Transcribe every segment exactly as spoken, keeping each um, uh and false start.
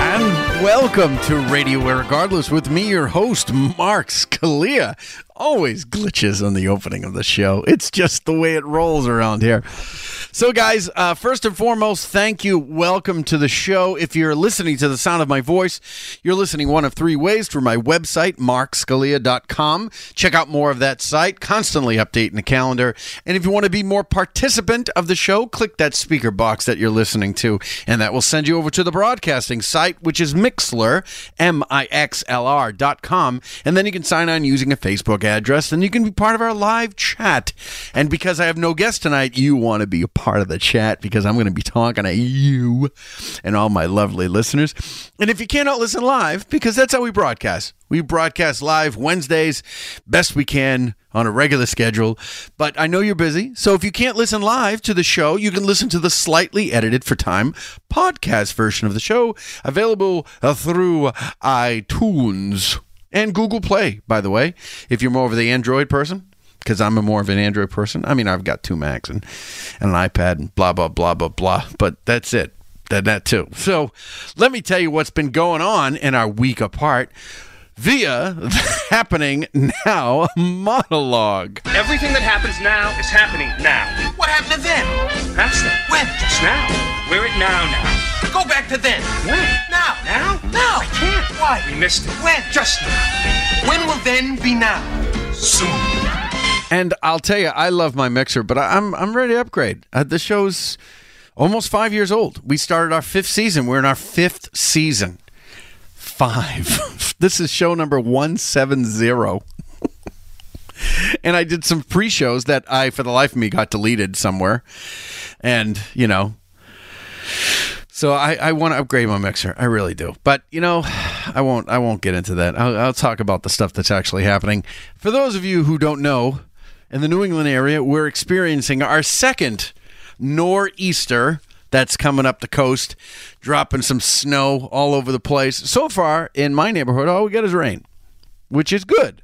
And welcome to Radio Irregardless with me, your host, Mark Scalia. Always glitches on the opening of the show. It's just the way it rolls around here. So, guys, uh, first and foremost, thank you. Welcome to the show. If you're listening to the sound of my voice, you're listening one of three ways through my website, Mark Scalia dot com. Check out more of that site, constantly updating the calendar. And if you want to be more participant of the show, click that speaker box that you're listening to, and that will send you over to the broadcasting site, which is Mixlr, M I X L R dot com. And then you can sign on using a Facebook address, and you can be part of our live chat. And because I have no guest tonight, you want to be a part of the chat, because I'm going to be talking to you and all my lovely listeners. And if you cannot listen live, because that's how we broadcast. We broadcast live Wednesdays, best we can, on a regular schedule. But I know you're busy, so if you can't listen live to the show, you can listen to the slightly edited for time podcast version of the show, available through iTunes and Google Play, by the way, if you're more of the Android person, because I'm a more of an Android person. I mean, I've got two Macs and, and an iPad and blah, blah, blah, blah, blah, but that's it. That, that too. So let me tell you what's been going on in our week apart via the Happening Now monologue. Everything that happens now is happening now. What happened to then? That's it. When? It's now. We're at now now. Go back to then. When? Now. Now? Now. I can't. Why? We missed it. When? Just now. When will then be now? Soon. And I'll tell you, I love my mixer, but I'm I'm ready to upgrade. Uh, the show's almost five years old. We started our fifth season. We're in our fifth season. Five. This is show number one seventy. And I did some pre-shows that I, for the life of me, got deleted somewhere. And, you know... So I, I want to upgrade my mixer. I really do. But, you know, I won't I won't get into that. I'll, I'll talk about the stuff that's actually happening. For those of you who don't know, in the New England area, we're experiencing our second nor'easter that's coming up the coast, dropping some snow all over the place. So far, in my neighborhood, all we get is rain, which is good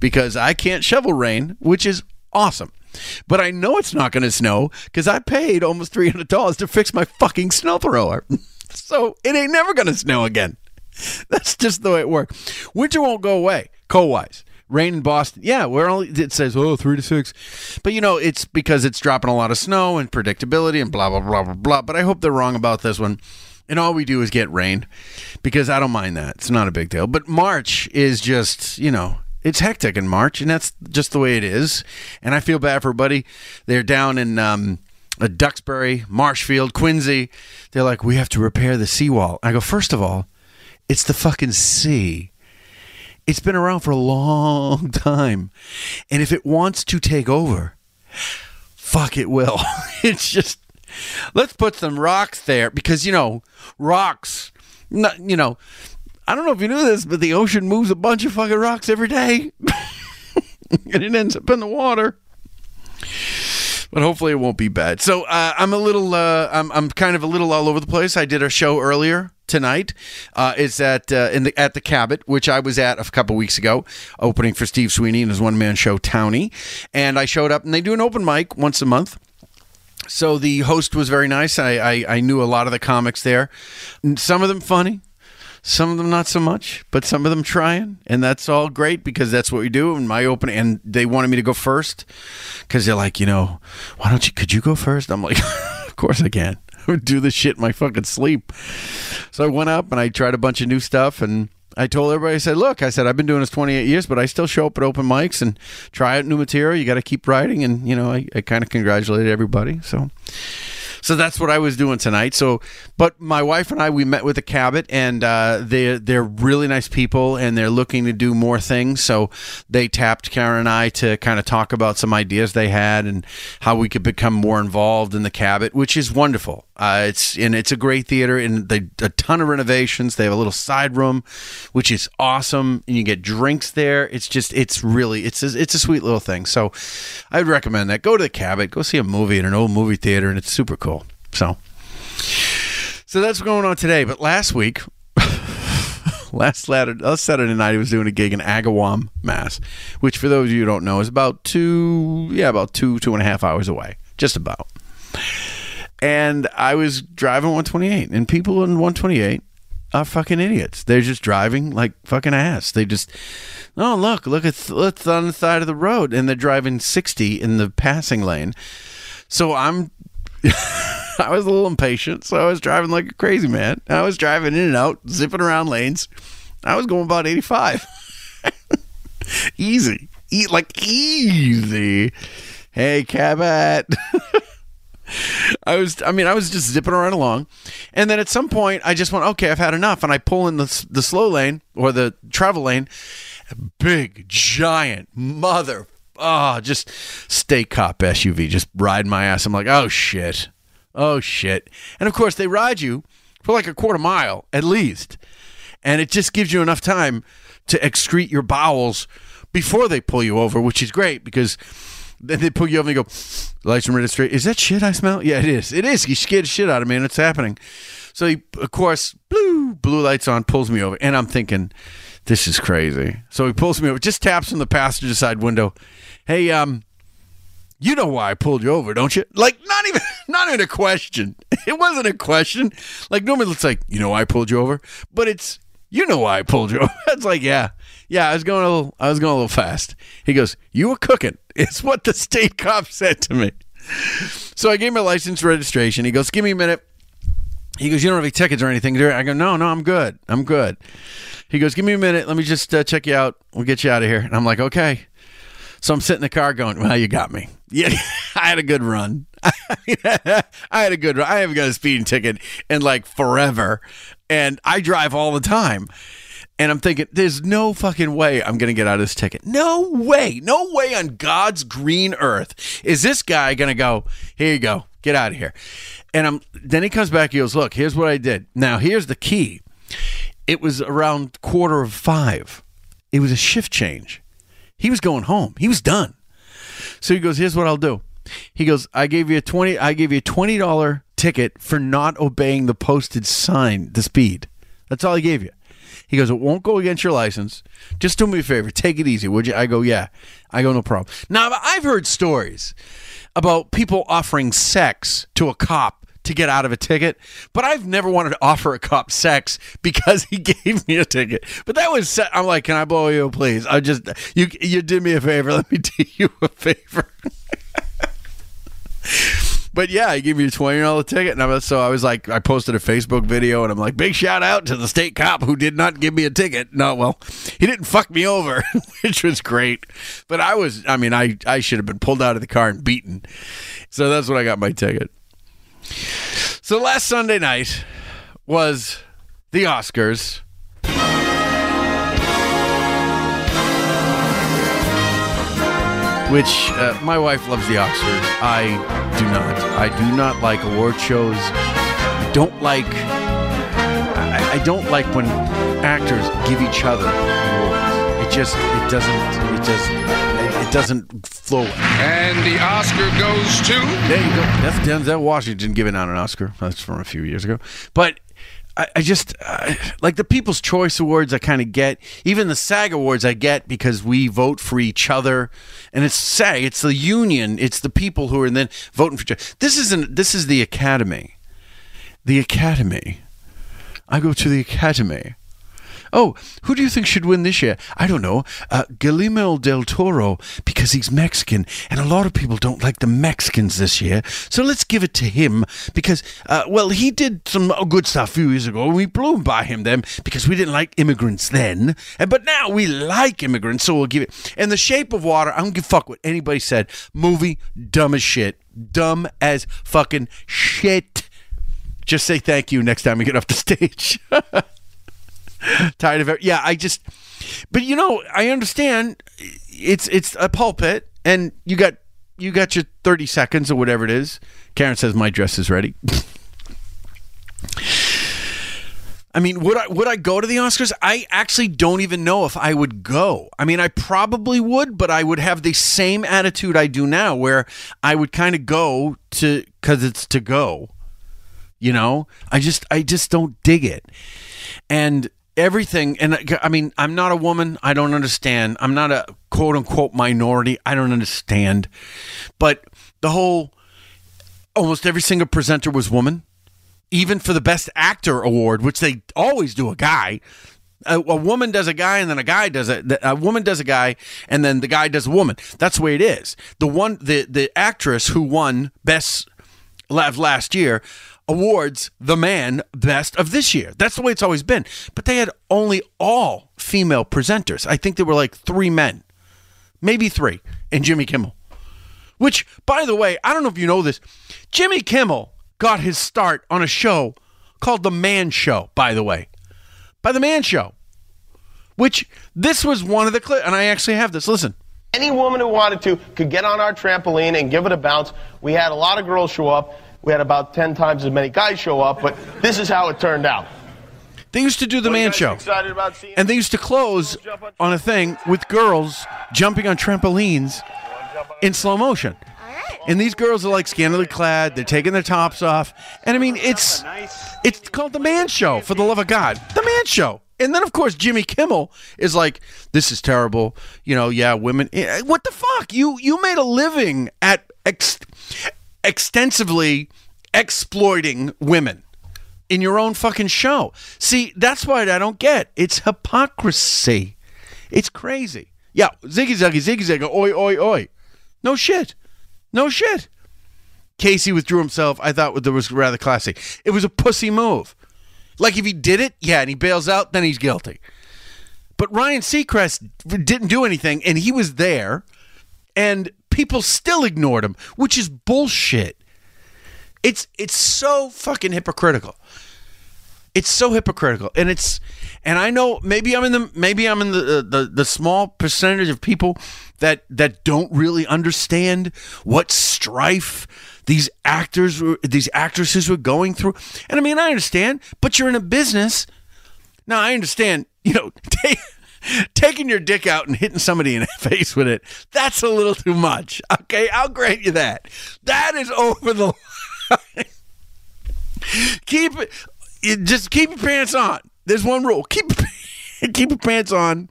because I can't shovel rain, which is awesome. But I know it's not going to snow because I paid almost three hundred dollars to fix my fucking snow thrower. So it ain't never going to snow again. That's just the way it works. Winter won't go away, cold-wise. Rain in Boston. Yeah, we're only, it says, oh, three to six. But, you know, it's because it's dropping a lot of snow and predictability and blah, blah, blah, blah, blah. But I hope they're wrong about this one. And all we do is get rain because I don't mind that. It's not a big deal. But March is just, you know... It's hectic in March, and that's just the way it is. And I feel bad for everybody. They're down in um, Duxbury, Marshfield, Quincy. They're like, we have to repair the seawall. I go, first of all, it's the fucking sea. It's been around for a long time. And if it wants to take over, fuck, it will. It's just, let's put some rocks there. Because, you know, rocks, not, you know... I don't know if you knew this, but the ocean moves a bunch of fucking rocks every day. And it ends up in the water. But hopefully it won't be bad. So uh, I'm a little, uh, I'm I'm kind of a little all over the place. I did a show earlier tonight. Uh, it's at uh, in the at the Cabot, which I was at a couple weeks ago, opening for Steve Sweeney and his one-man show, Townie. And I showed up, and they do an open mic once a month. So the host was very nice. I I, I knew a lot of the comics there. Some of them funny. Some of them not so much, but some of them trying. And that's all great because that's what we do. And my opening, and they wanted me to go first because they're like, you know, why don't you, could you go first? I'm like, of course I can. I would do this shit in my fucking sleep. So I went up and I tried a bunch of new stuff, and I told everybody, I said, look, I said, I've been doing this twenty-eight years, but I still show up at open mics and try out new material. You got to keep writing. And, you know, I, I kind of congratulated everybody. So so that's what I was doing tonight. So, but my wife and I, we met with the Cabot, and uh, they, they're really nice people, and they're looking to do more things. So they tapped Karen and I to kind of talk about some ideas they had and how we could become more involved in the Cabot, which is wonderful. Uh, it's and it's a great theater, and they a ton of renovations. They have a little side room, which is awesome, and you get drinks there. It's just it's really it's a, it's a sweet little thing. So I'd recommend that. Go to the Cabot, go see a movie in an old movie theater, and it's super cool. So so that's what's going on today. But last week, last Saturday, last Saturday night, I was doing a gig in Agawam, Mass, which for those of you who don't know is about two yeah about two two and a half hours away, just about. And I was driving one twenty-eight, and people in one twenty-eight are fucking idiots. They're just driving like fucking ass. They just, oh, look, look, it's, it's on the side of the road, and they're driving sixty in the passing lane. So I'm, I was a little impatient, so I was driving like a crazy man. I was driving in and out, zipping around lanes. I was going about eighty-five. Easy. E- like, easy. Hey, Cabot. I was, I mean, I was just zipping around along, and then at some point, I just went, okay, I've had enough, and I pull in the the slow lane or the travel lane. Big giant mother, ah, oh, just state cop S U V, just ride my ass. I'm like, oh shit, oh shit, and of course they ride you for like a quarter mile at least, and it just gives you enough time to excrete your bowels before they pull you over, which is great because. Then they pull you over and you go, lights and straight. Is that shit I smell? Yeah, it is. It is. He scared the shit out of me, and it's happening. So, he, of course, blue, blue lights on, pulls me over. And I'm thinking, this is crazy. So he pulls me over, just taps on the passenger side window. Hey, um, you know why I pulled you over, don't you? Like, not even not even a question. It wasn't a question. Like, normally it's like, you know why I pulled you over? But it's, you know why I pulled you over. It's like, yeah. Yeah, I was going a little, I was going a little fast. He goes, you were cooking. It's what the state cop said to me. So I gave him my license registration. He goes, give me a minute. He goes, you don't have any tickets or anything. I go, no, no, I'm good. I'm good. He goes, give me a minute. Let me just uh, check you out. We'll get you out of here. And I'm like, okay. So I'm sitting in the car going, well, you got me. Yeah, I had a good run. I had a good run. I haven't got a speeding ticket in like forever. And I drive all the time. And I'm thinking, there's no fucking way I'm going to get out of this ticket. No way. No way on God's green earth is this guy going to go, here you go, get out of here. And I'm, then he comes back, he goes, look, here's what I did. Now, here's the key. It was around quarter of five. It was a shift change. He was going home. He was done. So he goes, here's what I'll do. He goes, I gave you a twenty. I gave you a twenty dollars ticket for not obeying the posted sign, the speed. That's all he gave you. He goes, it won't go against your license. Just do me a favor. Take it easy, would you? I go, yeah. I go, no problem. Now, I've heard stories about people offering sex to a cop to get out of a ticket, but I've never wanted to offer a cop sex because he gave me a ticket. But that was, I'm like, can I blow you, please? I just, you, you did me a favor. Let me do you a favor. But yeah, he gave me a twenty dollars ticket. And I, so I was like, I posted a Facebook video and I'm like, big shout out to the state cop who did not give me a ticket. No, well, he didn't fuck me over, which was great. But I was, I mean, I, I should have been pulled out of the car and beaten. So that's when I got my ticket. So last Sunday night was the Oscars. Which, uh, my wife loves the Oscars. I do not. I do not like award shows. I don't like... I, I don't like when actors give each other awards. It just... It doesn't... It just... It, it doesn't flow. And the Oscar goes to... There you go. That's Denzel Washington giving out an Oscar. That's from a few years ago. But... I, I just, uh, like the People's Choice Awards I kind of get. Even the SAG Awards I get because we vote for each other. And it's SAG, it's the union, it's the people who are then voting for each other. This isn't, this is the Academy. The Academy. I go to the Academy. Oh, who do you think should win this year? I don't know. Uh, Guillermo Del Toro, because he's Mexican, and a lot of people don't like the Mexicans this year. So let's give it to him because, uh, well, he did some good stuff a few years ago. We blew by him then because we didn't like immigrants then. But now we like immigrants, so we'll give it. And The Shape of Water, I don't give a fuck what anybody said. Movie, dumb as shit. Dumb as fucking shit. Just say thank you next time we get off the stage. Tired of it. Yeah, I just... But, you know, I understand it's it's a pulpit, and you got you got your thirty seconds or whatever it is. Karen says, my dress is ready. I mean, would I would I go to the Oscars? I actually don't even know if I would go. I mean, I probably would, but I would have the same attitude I do now, where I would kind of go to because it's to go. You know, I just I just don't dig it, and everything. And I, I mean, I'm not a woman. I don't understand. I'm not a quote unquote minority. I don't understand. But the whole, almost every single presenter was woman. Even for the Best Actor award, which they always do a guy, a, a woman does a guy, and then a guy does a, a woman does a guy, and then the guy does a woman. That's the way it is. The one, the the actress who won Best of last year awards the man Best of this year. That's the way it's always been. But they had only all female presenters. I think there were like three men, maybe three, and Jimmy Kimmel. Which, by the way, I don't know if you know this, Jimmy Kimmel got his start on a show called The Man Show, by the way. By The Man Show. Which, this was one of the clips, and I actually have this. Listen. Any woman who wanted to could get on our trampoline and give it a bounce. We had a lot of girls show up. We had about ten times as many guys show up, but this is how it turned out. They used to do The Man Show. Excited about seeing and they used to close on a thing with girls jumping on trampolines in slow motion. And these girls are like scantily clad. They're taking their tops off. And I mean, it's it's called The Man Show, for the love of God. The Man Show. And then, of course, Jimmy Kimmel is like, this is terrible. You know, yeah, women. What the fuck? You you made a living at ex- extensively exploiting women in your own fucking show. See, that's what I don't get. It's hypocrisy. It's crazy. Yeah, ziggy zaggy, ziggy zaggy, oi, oi, oi. No shit. No shit. Casey withdrew himself. I thought that was rather classy. It was a pussy move. Like if he did it, yeah, and he bails out, then he's guilty. But Ryan Seacrest didn't do anything, and he was there, and people still ignored him, which is bullshit. It's it's so fucking hypocritical. It's so hypocritical, and it's and I know maybe I'm in the maybe I'm in the the, the small percentage of people that that don't really understand what strife these actors were, these actresses were going through. And I mean, I understand, but you're in a business. Now I understand, you know, take, taking your dick out and hitting somebody in the face with it. That's a little too much. Okay, I'll grant you that. That is over the line. Keep it. You just keep your pants on. There's one rule. Keep keep your pants on.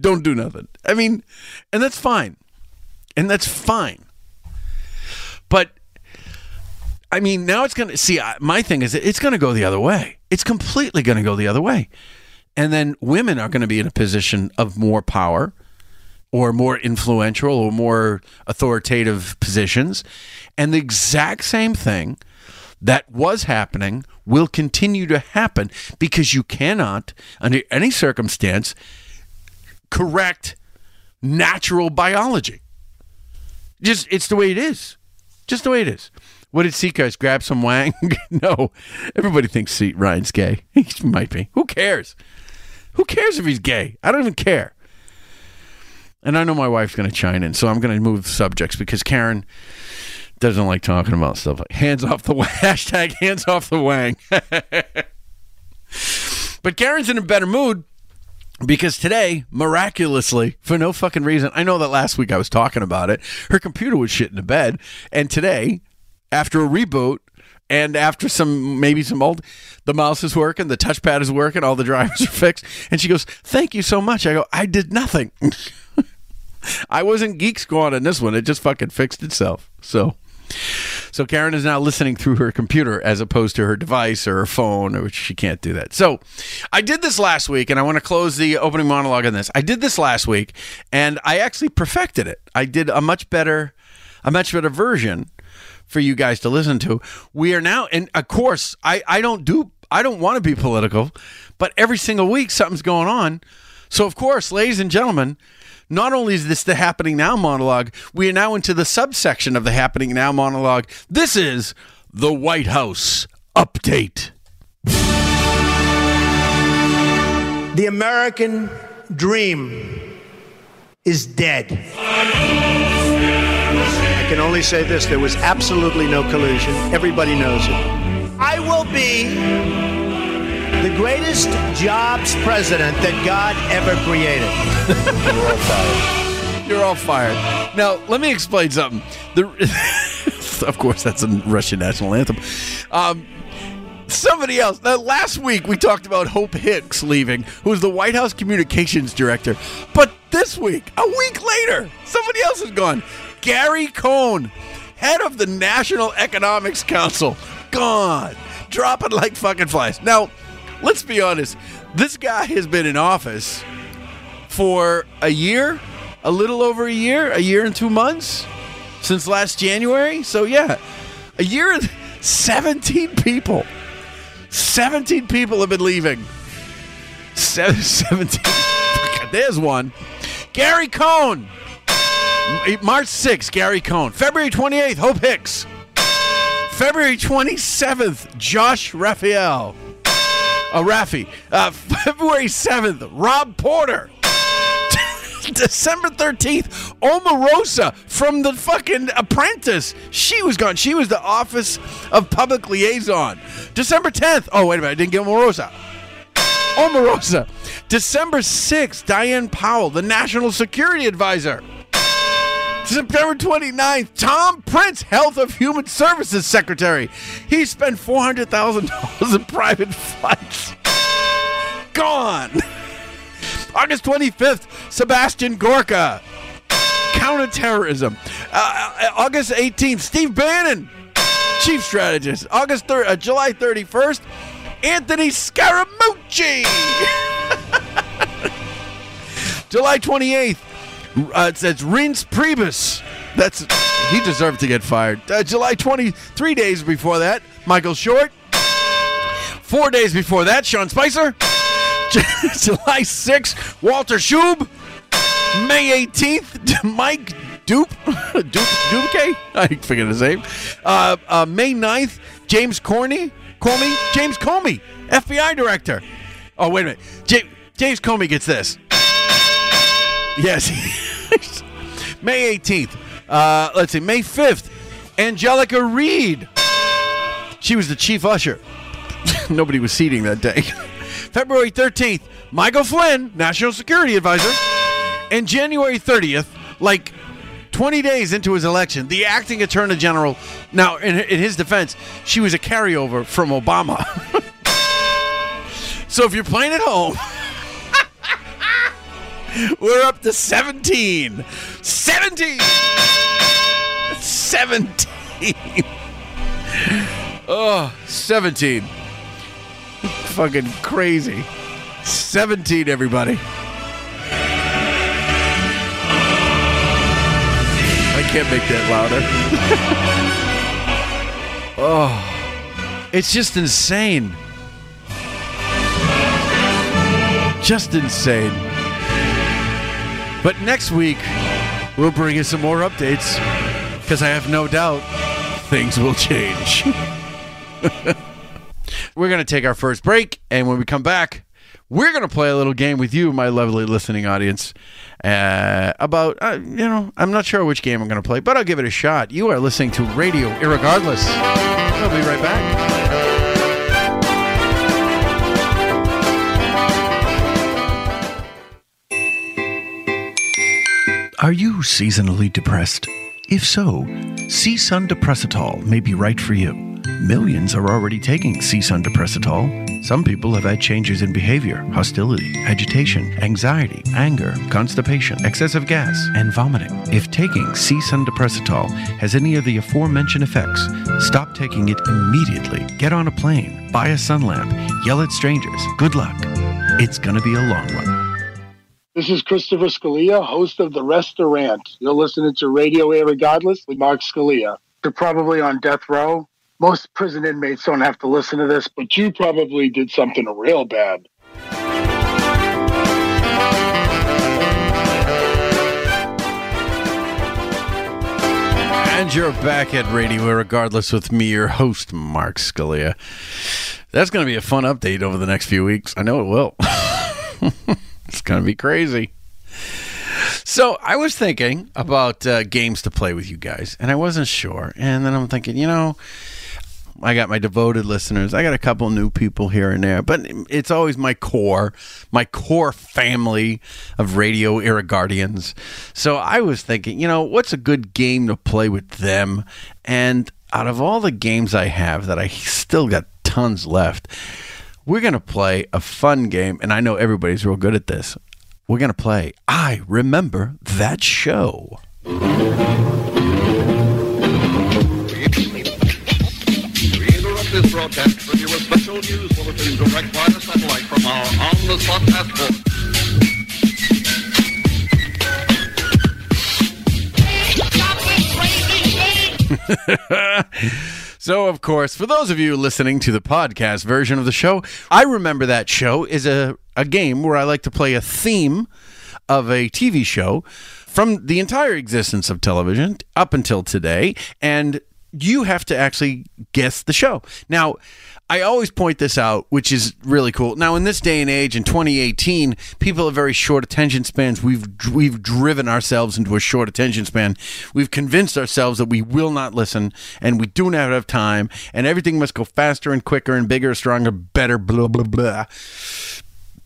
Don't do nothing. I mean, and that's fine. And that's fine. But, I mean, now it's going to... See, I, my thing is that it's going to go the other way. It's completely going to go the other way. And then women are going to be in a position of more power or more influential or more authoritative positions. And the exact same thing that was happening will continue to happen because you cannot, under any circumstance, correct natural biology. Just, it's the way it is. Just the way it is. What did Seacrest grab some wang? No. Everybody thinks Ryan's gay. He might be. Who cares? Who cares if he's gay? I don't even care. And I know my wife's going to chime in, so I'm going to move subjects because Karen doesn't like talking about stuff like hands off the wang. Hashtag hands off the wang. But Karen's in a better mood because today, miraculously, for no fucking reason, I know that last week I was talking about it, her computer was shit in the bed, and today, after a reboot, and after some, maybe some old, the mouse is working, the touchpad is working, all the drivers are fixed, and she goes, thank you so much. I go, I did nothing. I wasn't Geek Squad on this one. It just fucking fixed itself. So, So Karen is now listening through her computer as opposed to her device or her phone, which she can't do that. So I did this last week, and I want to close the opening monologue on this. I did this last week, and I actually perfected it. I did a much better, a much better version for you guys to listen to. We are now, and of course, I, I don't do, I don't want to be political, but every single week something's going on. So of course, ladies and gentlemen, not only is this the Happening Now monologue, we are now into the subsection of the Happening Now monologue. This is the White House Update. The American dream is dead. I can only say this, there was absolutely no collusion. Everybody knows it. I will be the greatest jobs president that God ever created. You're all fired. You're all fired. Now, let me explain something. The, of course, that's a Russian national anthem. Um, somebody else. Now, last week, we talked about Hope Hicks leaving, who's the White House communications director. But this week, a week later, somebody else is gone. Gary Cohn, head of the National Economics Council, gone. Dropping like fucking flies. Now, let's be honest. This guy has been in office for a year, a little over a year, a year and two months since last January. So, yeah, a year and seventeen people. seventeen people have been leaving. Seven, seventeen. There's one. Gary Cohn. March sixth, Gary Cohn. February twenty-eighth, Hope Hicks. February twenty-seventh, Josh Raphael. Oh, Raffi. Uh, February seventh, Rob Porter. December thirteenth, Omarosa from the fucking Apprentice. She was gone. She was the Office of Public Liaison. December tenth. Oh, wait a minute. I didn't get Omarosa. Omarosa. December sixth, Diane Powell, the National Security Advisor. September twenty-ninth, Tom Prince, Health of Human Services Secretary. He spent four hundred thousand dollars in private flights. Gone. August twenty-fifth, Sebastian Gorka. Counterterrorism. Uh, August eighteenth, Steve Bannon, Chief Strategist. August third, uh, July thirty-first, Anthony Scaramucci. July twenty-eighth, Uh, it says Reince Priebus. That's, he deserved to get fired. Uh, July twentieth, three days before that, Michael Short. Four days before that, Sean Spicer. July sixth, Walter Schub. May eighteenth, Mike Dupe. Dupe Dupke? I forget his name. Uh, uh, May ninth, James Corney. Comey? James Comey, F B I Director. Oh, wait a minute. J- James Comey gets this. Yes. May eighteenth. Uh, let's see. May fifth. Angelica Reed. She was the chief usher. Nobody was seating that day. February thirteenth. Michael Flynn, National Security Advisor. And January thirtieth, like twenty days into his election, the acting attorney general, now in, in his defense, she was a carryover from Obama. So if you're playing at home, we're up to seventeen. seventeen! seventeen! Oh, seventeen. Fucking crazy. seventeen, everybody. I can't make that louder. Oh, it's just insane. Just insane. But next week, we'll bring you some more updates, because I have no doubt things will change. We're going to take our first break, and when we come back, we're going to play a little game with you, my lovely listening audience, uh, about, uh, you know, I'm not sure which game I'm going to play, but I'll give it a shot. You are listening to Radio Irregardless. We'll be right back. Are you seasonally depressed? If so, Sea Sun Depressitol may be right for you. Millions are already taking Sea Sun Depressitol, Some people have had changes in behavior, hostility, agitation, anxiety, anger, constipation, excessive gas, and vomiting. If taking C-sundepressitol has any of the aforementioned effects, stop taking it immediately. Get on a plane, buy a sun lamp, yell at strangers. Good luck. It's going to be a long one. This is Christopher Scalia, host of The Restaurant. You're listening to Radio Irregardless with Mark Scalia. You're probably on death row. Most prison inmates don't have to listen to this, but you probably did something real bad. And you're back at Radio Irregardless with me, your host, Mark Scalia. That's going to be a fun update over the next few weeks. I know it will. It's going to be crazy. So I was thinking about uh, games to play with you guys, and I wasn't sure. And then I'm thinking, you know, I got my devoted listeners. I got a couple new people here and there, but it's always my core, my core family of Radio Irregardians. So I was thinking, you know, what's a good game to play with them? And out of all the games I have that I still got tons left, we're going to play a fun game, and I know everybody's real good at this. We're going to play I Remember That Show. We interrupt this broadcast for you a special news bulletin direct via satellite from our on-the-spot passport. So, of course, for those of you listening to the podcast version of the show, I Remember That Show is a, a game where I like to play a theme of a T V show from the entire existence of television up until today, and you have to actually guess the show. Now, I always point this out, which is really cool. Now, in this day and age, in twenty eighteen, people have very short attention spans. We've we've driven ourselves into a short attention span. We've convinced ourselves that we will not listen, and we do not have time, and everything must go faster and quicker and bigger, stronger, better, blah, blah, blah.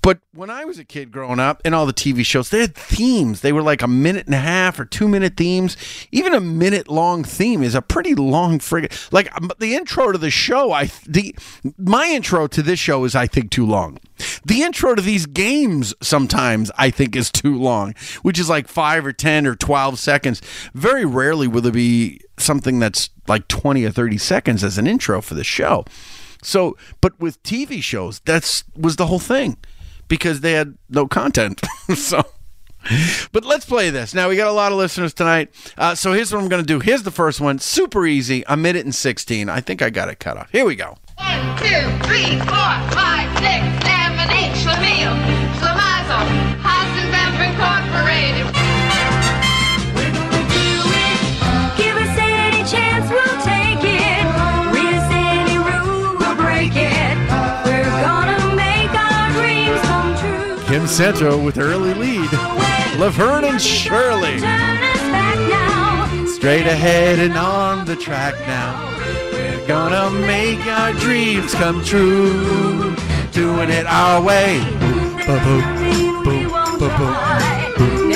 But when I was a kid growing up, and all the T V shows, they had themes. They were like a minute and a half or two-minute themes. Even a minute-long theme is a pretty long friggin'. Like, the intro to the show, I the my intro to this show is, I think, too long. The intro to these games sometimes, I think, is too long, which is like five or ten or twelve seconds. Very rarely will there be something that's like twenty or thirty seconds as an intro for the show. So, but with T V shows, that's was the whole thing, because they had no content. So, but let's play this. Now, we got a lot of listeners tonight. Uh, so here's what I'm going to do. Here's the first one. Super easy. A minute and sixteen. I think I got it cut off. Here we go. One, two, three, four, five, six, seven, eight. Schlemiel, Schlemazel, Haas and Bember Incorporated. We're going to do it. Give us any chance. We'll take it. With any rule, we'll break it. We're going to Kim Santo with early lead. Laverne and Shirley. Straight ahead and on the track now. We're gonna make our dreams come true. Doing it our way. Ba-boom, boom, ba-boom, boom.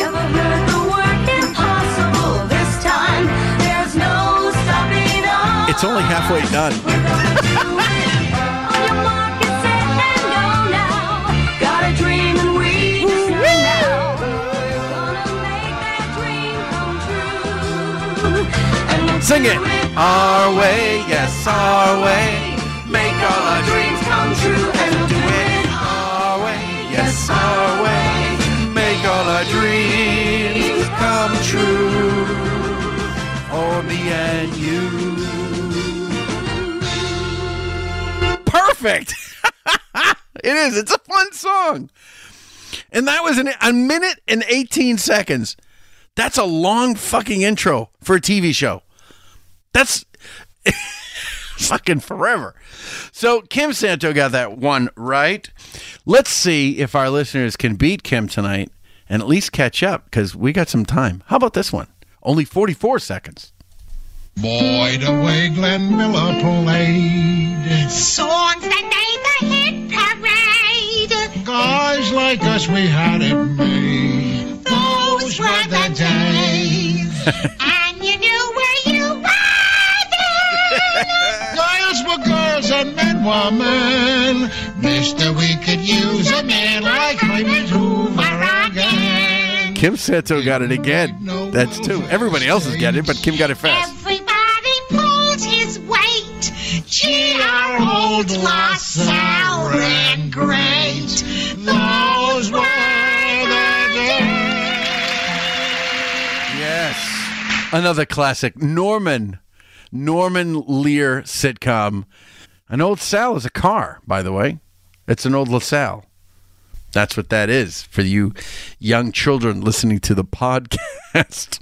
It's only halfway done. Sing it! Our way, yes, our way. Make all our dreams come true and do it our way, yes, our way. Make all our dreams come true for me and you. Perfect! It is, it's a fun song. And that was an, a minute and eighteen seconds. That's a long fucking intro for a T V show. That's fucking forever. So Kim Santo got that one right. Let's see if our listeners can beat Kim tonight and at least catch up, because we got some time. How about this one? Only forty-four seconds. Boy, the way Glenn Miller played songs that made the hit parade. Guys like us, we had it made. Those were the days. And you knew where you were. Girls were girls and men were woman. Mister, we could use a man like Herbert Hoover again. Kim Santo got it again. That's two. Everybody else is getting it, but Kim got it fast. Everybody pulls his weight. G R old LaSalle and great. Those were the days. Yes. Another classic. Norman. Norman Lear sitcom. An old Sal is a car, by the way. It's an old LaSalle. That's what that is for you young children listening to the podcast.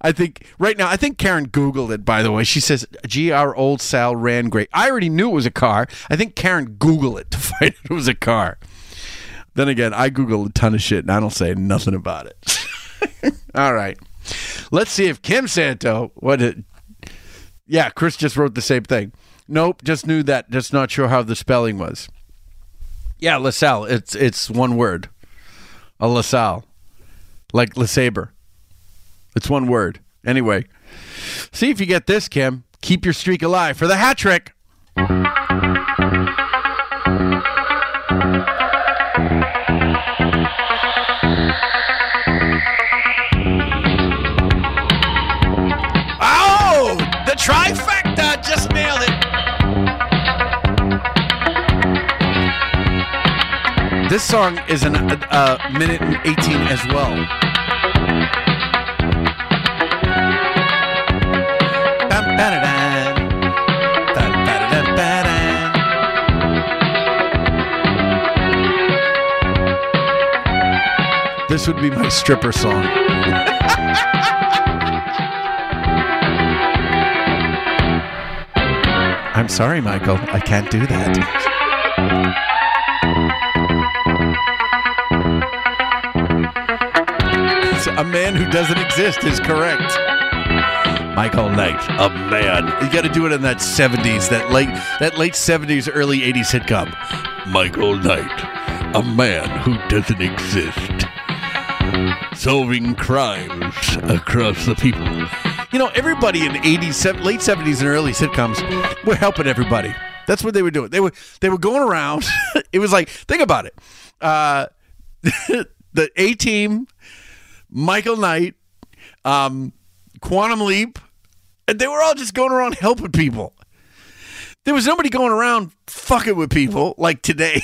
I think right now, I think Karen Googled it, by the way. She says, G R old Sal ran great. I already knew it was a car. I think Karen Googled it to find out it was a car. Then again, I Google a ton of shit and I don't say nothing about it. All right. Let's see if Kim Santo, what did, yeah, Chris just wrote the same thing. Nope, just knew that, just not sure how the spelling was. Yeah, LaSalle, it's it's one word. A LaSalle. Like LeSabre. It's one word. Anyway, see if you get this, Kim. Keep your streak alive for the hat trick. Trifecta, just nailed it. This song is an, uh, a minute and eighteen as well. This would be my stripper song. I'm sorry, Michael. I can't do that. So a man who doesn't exist is correct. Michael Knight, a man. You got to do it in that seventies, that late, that late seventies, early eighties sitcom. Michael Knight, a man who doesn't exist, solving crimes across the people. You know, everybody in the eighties, late seventies and early sitcoms were helping everybody. That's what they were doing. They were they were going around. It was like, think about it. Uh, the A-Team, Michael Knight, um, Quantum Leap, and they were all just going around helping people. There was nobody going around fucking with people like today.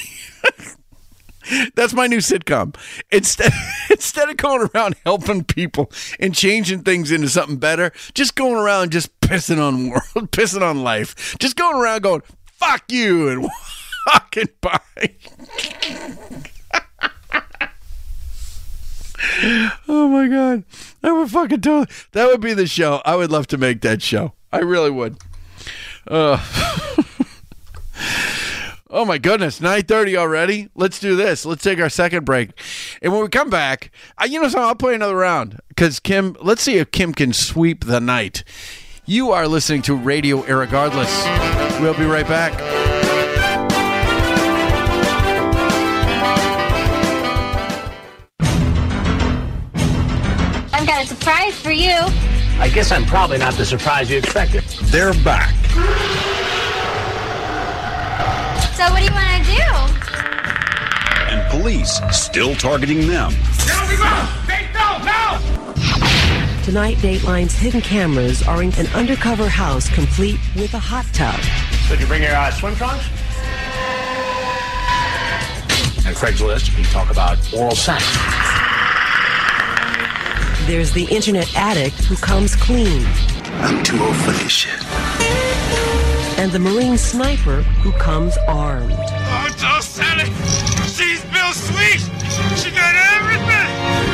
That's my new sitcom. Instead, instead of going around helping people and changing things into something better, just going around just pissing on world, pissing on life. Just going around going, fuck you, and walking by. Oh, my God. I would fucking do it. That would be the show. I would love to make that show. I really would. Uh Oh, my goodness, nine thirty already? Let's do this. Let's take our second break. And when we come back, I, you know something? I'll play another round because Kim, let's see if Kim can sweep the night. You are listening to Radio Irregardless. We'll be right back. I've got a surprise for you. I guess I'm probably not the surprise you expected. They're back. So what do you want to do? And police still targeting them. Tonight, Dateline's hidden cameras are in an undercover house complete with a hot tub. So did you bring your uh, swim trunks? And Craigslist, we talk about oral sex. There's the internet addict who comes clean. I'm too old for this shit. And the Marine sniper who comes armed. Oh, don't sell it. She's Bill Sweet. She got everything.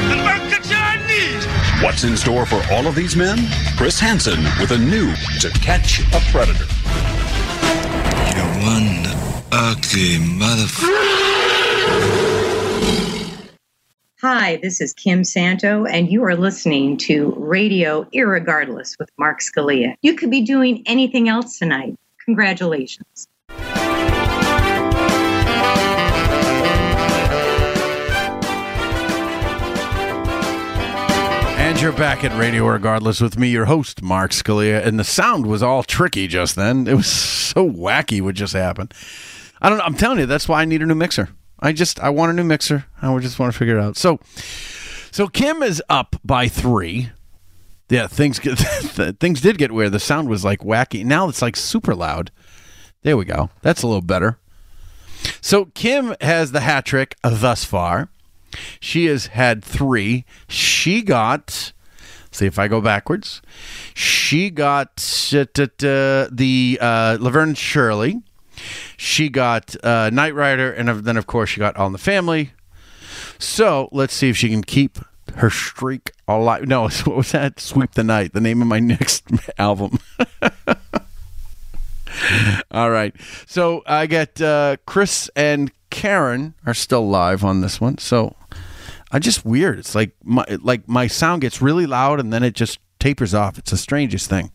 And what could you need? What's in store for all of these men? Chris Hansen with a new To Catch a Predator. You're one ugly motherfucker. Hi, this is Kim Santo, and you are listening to Radio Irregardless with Mark Scalia. You could be doing anything else tonight. Congratulations. And you're back at Radio Irregardless with me, your host, Mark Scalia. And the sound was all tricky just then. It was so wacky what just happened. I don't know. I'm telling you, that's why I need a new mixer. I just, I want a new mixer. I just want to figure it out. So, so Kim is up by three. Yeah, things get, things did get weird. The sound was like wacky. Now it's like super loud. There we go. That's a little better. So Kim has the hat trick thus far. She has had three. She got, see if I go backwards, she got uh, t- t- uh, the uh, Laverne and Shirley. She got uh, Knight Rider, and then, of course, she got All in the Family. So let's see if she can keep her streak alive. No, what was that? Sweep the Night, the name of my next album. All right. So I got uh, Chris and Karen are still live on this one. So I just weird. It's like my, like my sound gets really loud and then it just tapers off. It's the strangest thing.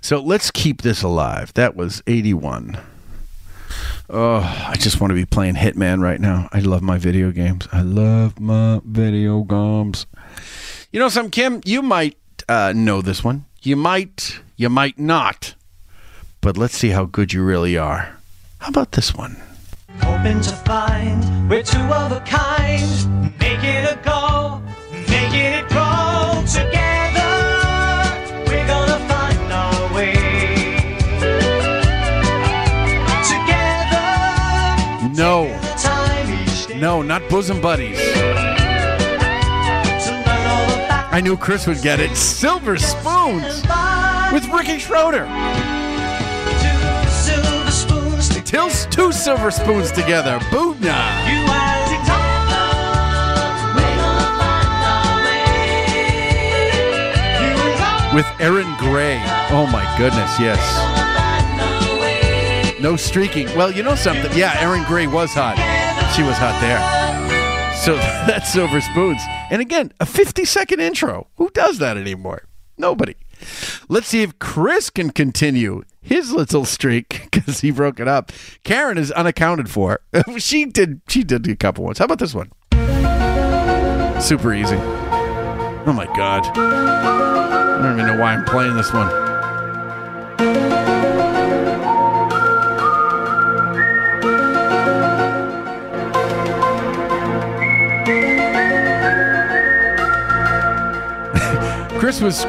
So let's keep this alive. That was eighty-one. Oh, I just want to be playing Hitman right now. I love my video games. I love my video games. You know something, Kim? You might uh, know this one. You might. You might not. But let's see how good you really are. How about this one? Hoping to find we're two of a kind, making a go, making it grow together. We're gonna find our way together. No, no, not bosom buddies. I knew Chris would get it. Silver Spoons with Ricky Schroeder. Till two silver spoons together. Boodna. You are together. We're gonna find our way. You are with Erin Gray. Oh my goodness, yes. No streaking. Well, you know something. Yeah, Erin Gray was hot. She was hot there. So that's Silver Spoons. And again, a fifty-second intro. Who does that anymore? Nobody. Let's see if Chris can continue his little streak because he broke it up. Karen is unaccounted for. she did she did a couple ones. How about this one? Super easy. Oh my god. I don't even know why I'm playing this one. Chris was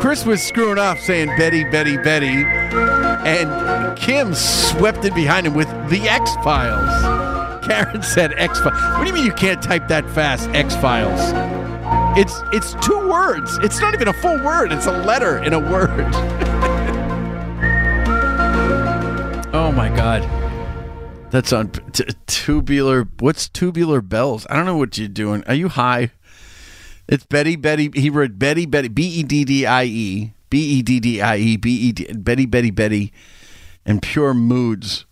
Chris was screwing off saying Betty, Betty, Betty. And Kim swept it behind him with the X Files. Karen said X Files. What do you mean you can't type that fast? X Files. It's it's two words. It's not even a full word. It's a letter in a word. Oh my God. That's on t- tubular. What's tubular bells? I don't know what you're doing. Are you high? It's Betty, Betty. He wrote Betty, Betty, B E D D I E. B E D D I E, B E D, Betty, Betty, Betty, and Pure Moods.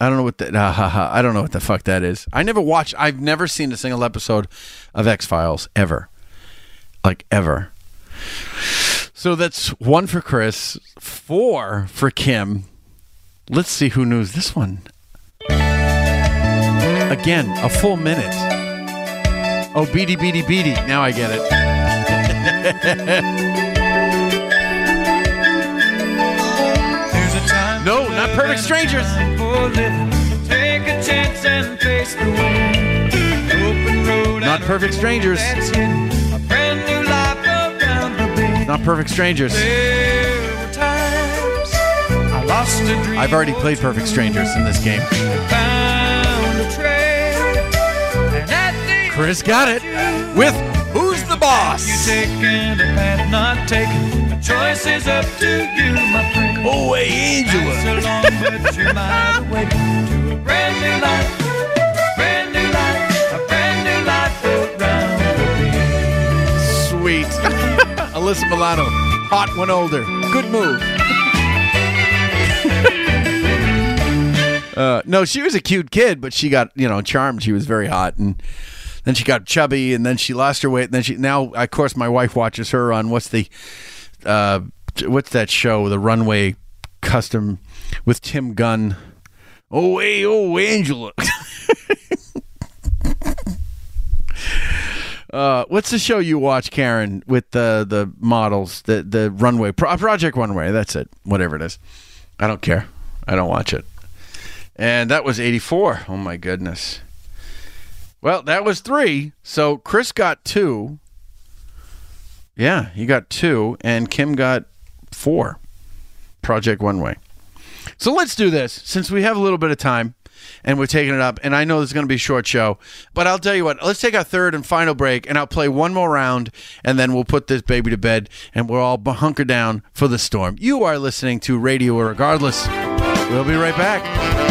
I don't know what that, uh, ha, ha, I don't know what the fuck that is. I never watched, I've never seen a single episode of X Files, ever. Like, ever. So that's one for Chris, four for Kim. Let's see who knows this one. Again, a full minute. Oh, beady, beady, beady. Now I get it. No, not Perfect Strangers. Take a chance and face the wind. Not Perfect Strangers. A brand new life around the bend. Not Perfect Strangers. I lost a dream. I've already played Perfect Strangers in this game. Chris got it with Who's the Boss? You take it and had not taken. Choice is up to you, my friend. Oh, Angela. That's so long, but you might awake to a brand new life, a brand new life, a brand new life around the bend. Sweet. Alyssa Milano, hot one older. Good move. uh, no, she was a cute kid, but she got, you know, charmed. She was very hot and... Then she got chubby, and then she lost her weight, and then she now, of course, my wife watches her on what's the, uh, what's that show, the Runway Custom with Tim Gunn. Oh, hey, oh, Angela. Uh, what's the show you watch, Karen, with the the models, the the runway Pro- Project Runway? That's it. Whatever it is, I don't care. I don't watch it. And that was eighty-four. Oh my goodness. Well, that was three. So Chris got two. Yeah, he got two, and Kim got four. Project Runway. So let's do this since we have a little bit of time. And we're taking it up. And I know this is going to be a short show. But I'll tell you what. Let's take our third and final break. And I'll play one more round. And then we'll put this baby to bed. And we'll all hunker down for the storm. You are listening to Radio Irregardless. We'll be right back.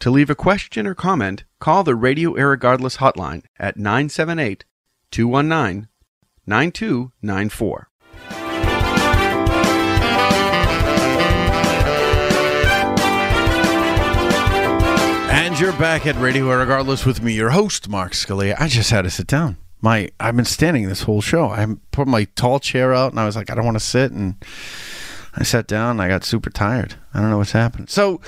To leave a question or comment, call the Radio Irregardless hotline at nine seven eight, two one nine, nine two nine four. And you're back at Radio Irregardless with me, your host, Mark Scalia. I just had to sit down. My I've been standing this whole show. I put my tall chair out, and I was like, I don't want to sit, and I sat down and I got super tired. I don't know what's happened. So,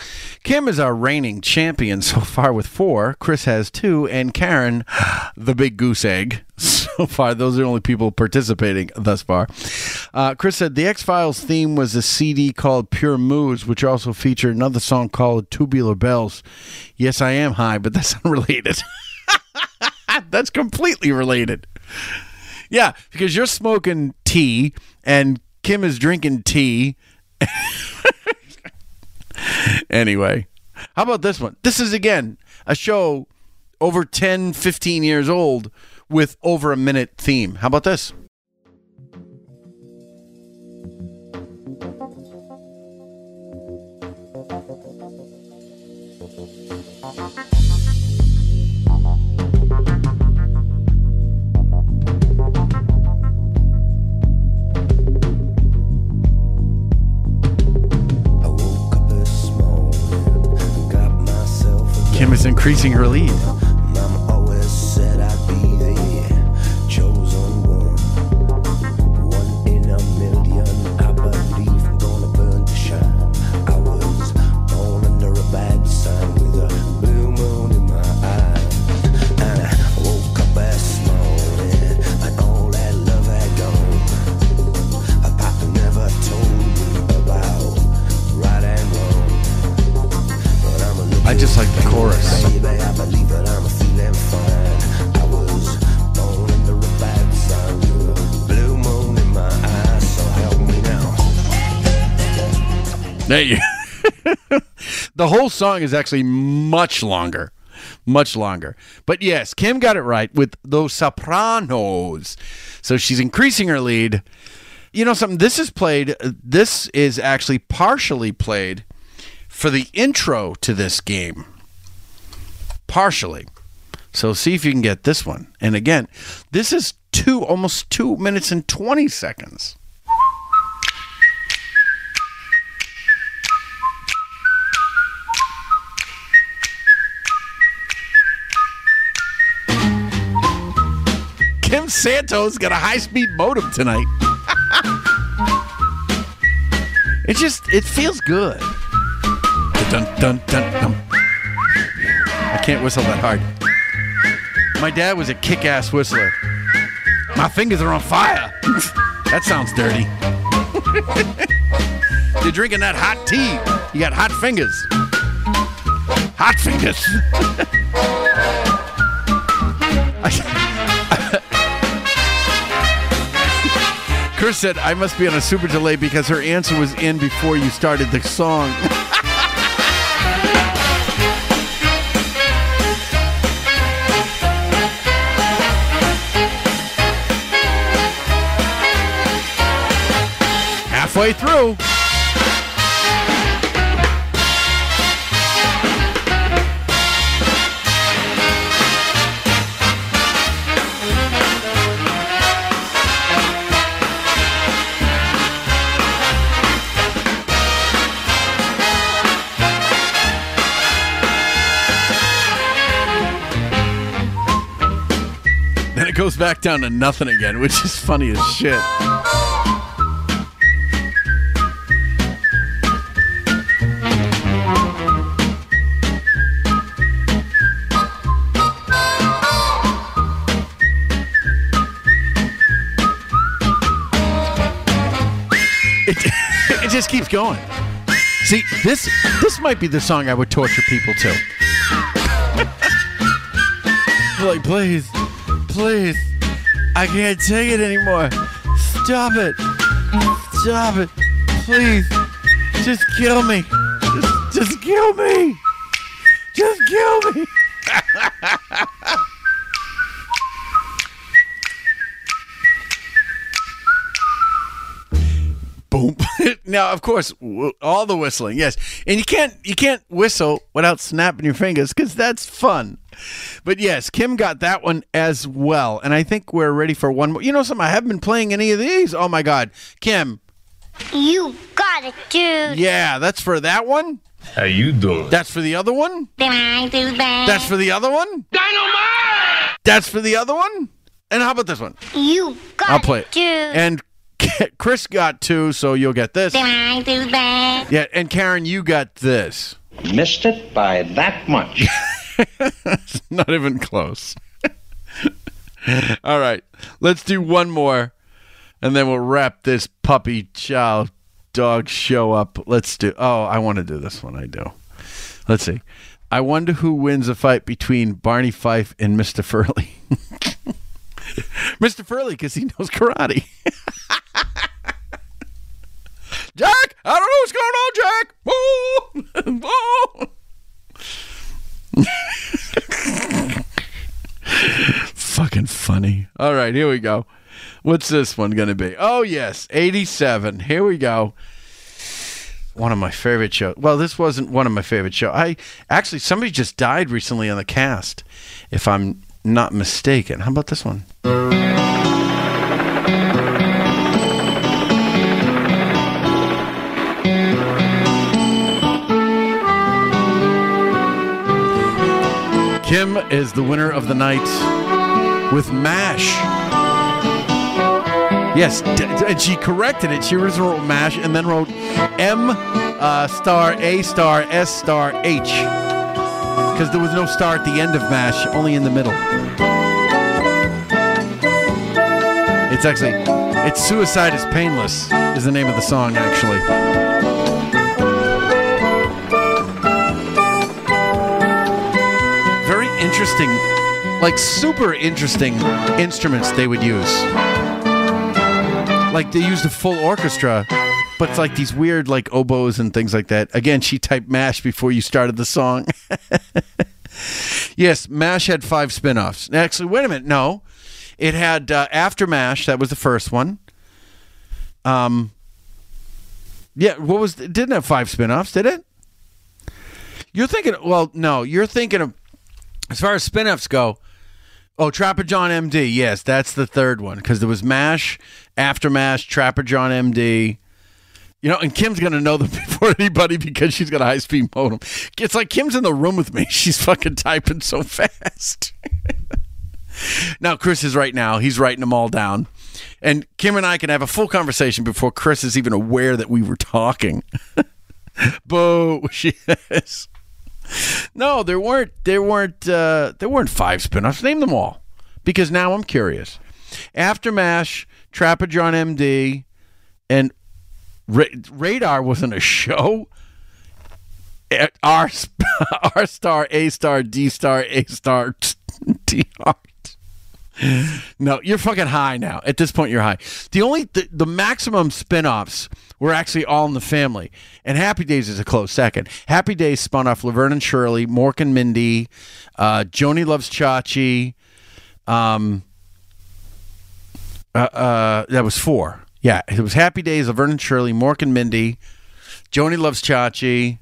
Kim is our reigning champion so far with four. Chris has two. And Karen, the big goose egg, so far. Those are the only people participating thus far. Uh, Chris said, the X Files theme was a C D called Pure Moods, which also featured another song called Tubular Bells. Yes, I am high, but that's unrelated. That's completely related. Yeah, because you're smoking tea and Kim is drinking tea. Anyway, how about this one? This is, again, a show over ten, fifteen years old with over a minute theme. How about this? Kim is increasing her lead. Mama always said I'd be the chosen one. One in a million. I believe I'm gonna burn to shine. I was born under a bad sign with a blue moon in my eye. And I woke up this morning and all that love had gone. A papa never told me about right and wrong. But I'm a I just like the chorus. There you The whole song is actually much longer. Much longer. But yes, Kim got it right with those sopranos. So she's increasing her lead. You know something? This is played, this is actually partially played for the intro to this game. Partially. So see if you can get this one. And again, this is two almost two minutes and twenty seconds. Kim Santo's got a high-speed modem tonight. It just, it feels good. Dun, dun, dun, dun. I can't whistle that hard. My dad was a kick-ass whistler. My fingers are on fire. That sounds dirty. You're drinking that hot tea. You got hot fingers. Hot fingers. I... Chris said, I must be on a super delay because her answer was in before you started the song. Halfway through. it goes back down to nothing again, which is funny as shit. It, it just keeps going. See, this this might be the song I would torture people to. Like, please, please, I can't take it anymore. Stop it. Stop it. Please, just kill me. Just, just kill me. Just kill me. Boom. Now, of course, w- all the whistling, yes. And you can't you can't whistle without snapping your fingers, because that's fun. But yes, Kim got that one as well. And I think we're ready for one more. You know something? I haven't been playing any of these. Oh, my God. Kim. You got it, dude. Yeah, that's for that one. How you doing? That's for the other one. Did I do that? That's for the other one. Dynamite! That's for the other one. And how about this one? You got I'll play it, dude. And Chris got two, so you'll get this. Did I do that? Yeah, and Karen, you got this. Missed it by that much. It's not even close. All right, let's do one more, and then we'll wrap this puppy child dog show up. Let's do... Oh, I want to do this one. I do. Let's see. I wonder who wins a fight between Barney Fife and Mister Furley. Mister Furley, because he knows karate. Jack, I don't know what's going on, Jack. Whoa, whoa. Fucking funny. All right, here we go. What's this one going to be? Oh, yes, eighty-seven. Here we go. One of my favorite shows. Well, this wasn't one of my favorite shows. I actually, somebody just died recently on the cast, if I'm not mistaken. How about this one? Kim is the winner of the night with MASH. Yes, d- d- she corrected it. She originally wrote MASH and then wrote M uh, star A star S star H. Because there was no star at the end of MASH, only in the middle. It's actually, it's Suicide is Painless is the name of the song, actually. Interesting, like super interesting instruments they would use. Like they used a full orchestra, but it's like these weird like oboes and things like that. Again, she typed MASH before you started the song. Yes, MASH had five spin-offs. Actually, wait a minute, no. It had uh, After MASH, that was the first one. Um. Yeah, what was, it didn't have five spin-offs, did it? You're thinking, well, no, you're thinking of, as far as spin-offs go, oh, Trapper John M D. Yes, that's the third one, because there was MASH, After MASH, Trapper John M D. You know, and Kim's going to know them before anybody because she's got a high-speed modem. It's like Kim's in the room with me. She's fucking typing so fast. Now, Chris is right now. He's writing them all down. And Kim and I can have a full conversation before Chris is even aware that we were talking. Boo, she is. No, there weren't. There weren't. Uh, there weren't five spinoffs. Name them all, because now I'm curious. After MASH, Trapper John M D, and Ra- Radar wasn't a show. R R star A star D star A star D R. No, you're fucking high now. At this point, you're high. The only the, the maximum spinoffs were actually All in the Family, and Happy Days is a close second. Happy Days spun off Laverne and Shirley, Mork and Mindy, uh, Joni Loves Chachi. Um, uh, uh, that was four. Yeah, it was Happy Days, Laverne and Shirley, Mork and Mindy, Joni Loves Chachi,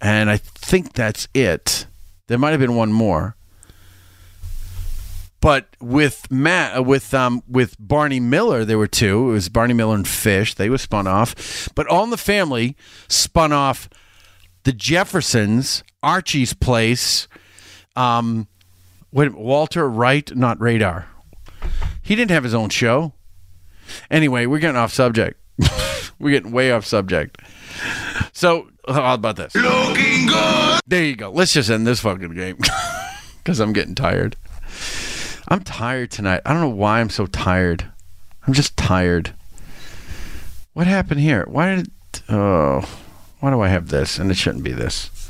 and I think that's it. There might have been one more. But with Matt, with um, with Barney Miller, there were two. It was Barney Miller and Fish. They were spun off. But All in the Family spun off The Jeffersons, Archie's Place, um, wait, Walter Wright, not Radar. He didn't have his own show. Anyway, we're getting off subject. We're getting way off subject. So, how about this? Looking good. There you go. Let's just end this fucking game. Because I'm getting tired. I'm tired tonight. I don't know why I'm so tired. I'm just tired. What happened here? Why did... Oh... Why do I have this? And it shouldn't be this.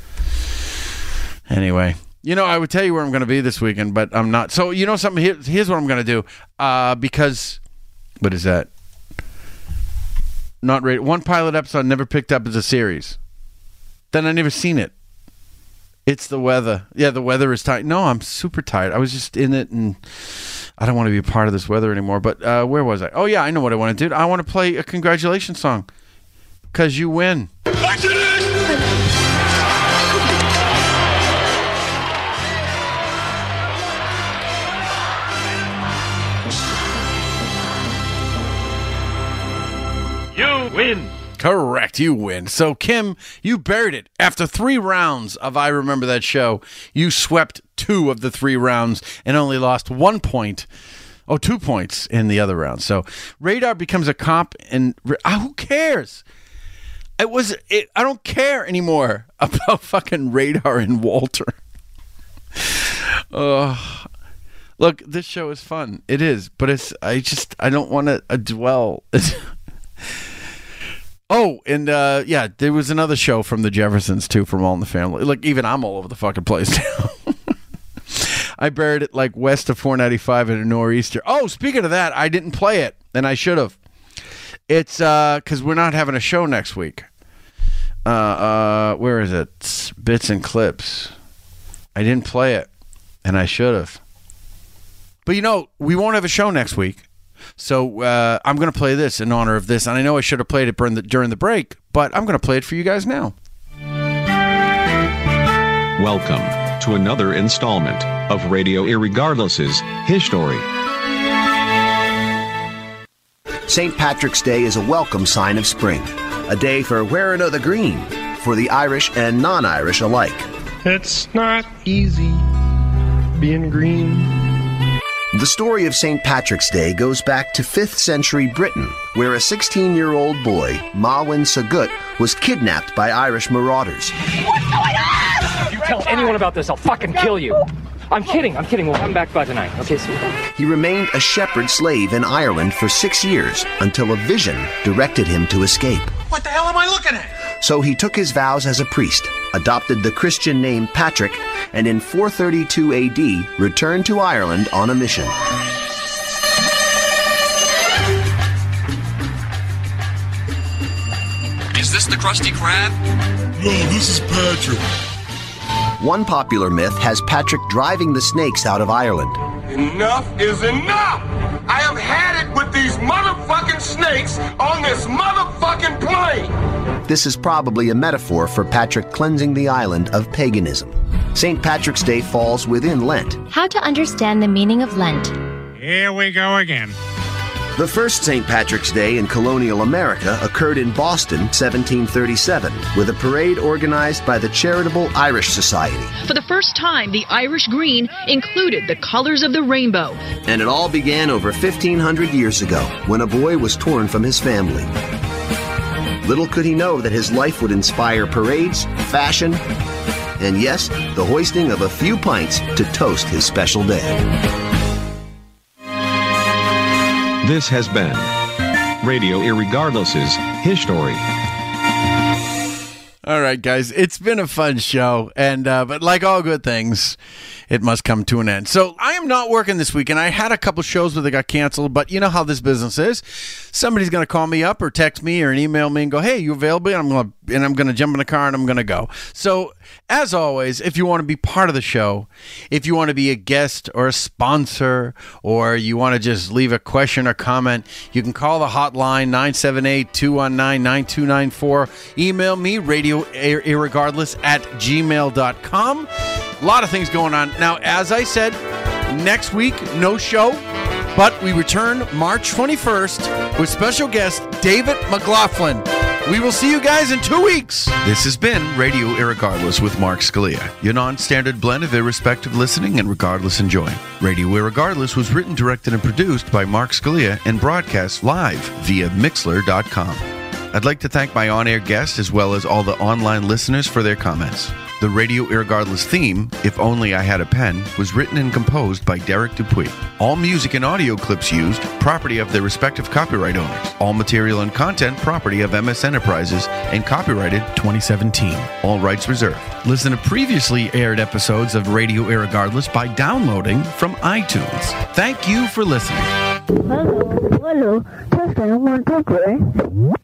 Anyway. You know, I would tell you where I'm going to be this weekend, but I'm not. So, you know something? Here, here's what I'm going to do. Uh, because... What is that? Not rated. One pilot episode never picked up as a series. Then I never seen it. It's the weather. Yeah, the weather is tight. No, I'm super tired. I was just in it, and I don't want to be a part of this weather anymore. But uh, where was I? Oh, yeah, I know what I want to do. I want to play a congratulations song. Because you win. I did it! You win. Correct, you win. So, Kim, you buried it. After three rounds of I Remember That Show, you swept two of the three rounds and only lost one point. Oh, two points in the other round. So, Radar becomes a cop, and oh, who cares? It was. It, I don't care anymore about fucking Radar and Walter. uh, look, this show is fun. It is, but it's. I just. I don't want to uh, dwell. oh, and uh, yeah, there was another show from The Jeffersons too, from All in the Family. Look, even I'm all over the fucking place now. I buried it like west of four ninety-five at a nor'easter. Oh, speaking of that, I didn't play it, and I should have. It's uh, because we're not having a show next week. Uh, uh, where is it? It's Bits and Clips. I didn't play it, and I should have. But you know, we won't have a show next week, so uh, I'm going to play this in honor of this. And I know I should have played it during the, during the break, but I'm going to play it for you guys now. Welcome to another installment of Radio Irregardless's History. Saint Patrick's Day is a welcome sign of spring. A day for wearing of the green, for the Irish and non-Irish alike. It's not easy being green. The story of Saint Patrick's Day goes back to fifth century Britain, where a sixteen-year-old boy, Mawin Sagut, was kidnapped by Irish marauders. What's going on? If you tell anyone about this, I'll fucking kill you. I'm kidding, I'm kidding. We'll come back by tonight. Okay, see you. He remained a shepherd slave in Ireland for six years until a vision directed him to escape. What the hell am I looking at? So he took his vows as a priest, adopted the Christian name Patrick, and in four thirty-two A D returned to Ireland on a mission. Is this the Krusty Krab? No, this is Patrick. One popular myth has Patrick driving the snakes out of Ireland. Enough is enough! I have had it with these motherfucking snakes on this motherfucking plane! This is probably a metaphor for Patrick cleansing the island of paganism. Saint Patrick's Day falls within Lent. How to understand the meaning of Lent. Here we go again. The first Saint Patrick's Day in colonial America occurred in Boston, seventeen thirty-seven, with a parade organized by the Charitable Irish Society. For the first time, the Irish green included the colors of the rainbow. And it all began over fifteen hundred years ago, when a boy was torn from his family. Little could he know that his life would inspire parades, fashion, and yes, the hoisting of a few pints to toast his special day. This has been Radio Irregardless's History. All right, guys, it's been a fun show, and uh, but like all good things, it must come to an end. So I am not working this weekend. I had a couple shows where they got canceled, but you know how this business is. Somebody's going to call me up or text me or an email me and go, "Hey, you available?" And I'm going to and I'm going to jump in the car and I'm going to go. So as always, if you want to be part of the show, if you want to be a guest or a sponsor, or you want to just leave a question or comment, you can call the hotline nine seven eight, two one nine, nine two nine four. Email me, radio irregardless at gmail dot com. A lot of things going on. Now, as I said, next week, no show, but we return March twenty-first with special guest David McLaughlin. We will see you guys in two weeks. This has been Radio Irregardless with Mark Scalia, your non-standard blend of irrespective listening and regardless enjoying. Radio Irregardless was written, directed, and produced by Mark Scalia and broadcast live via Mixlr dot com. I'd like to thank my on-air guests as well as all the online listeners for their comments. The Radio Irregardless theme, If Only I Had a Pen, was written and composed by Derek Dupuy. All music and audio clips used, property of their respective copyright owners. All material and content, property of M S Enterprises and copyrighted twenty seventeen. All rights reserved. Listen to previously aired episodes of Radio Irregardless by downloading from iTunes. Thank you for listening. Hello, hello. Just I want to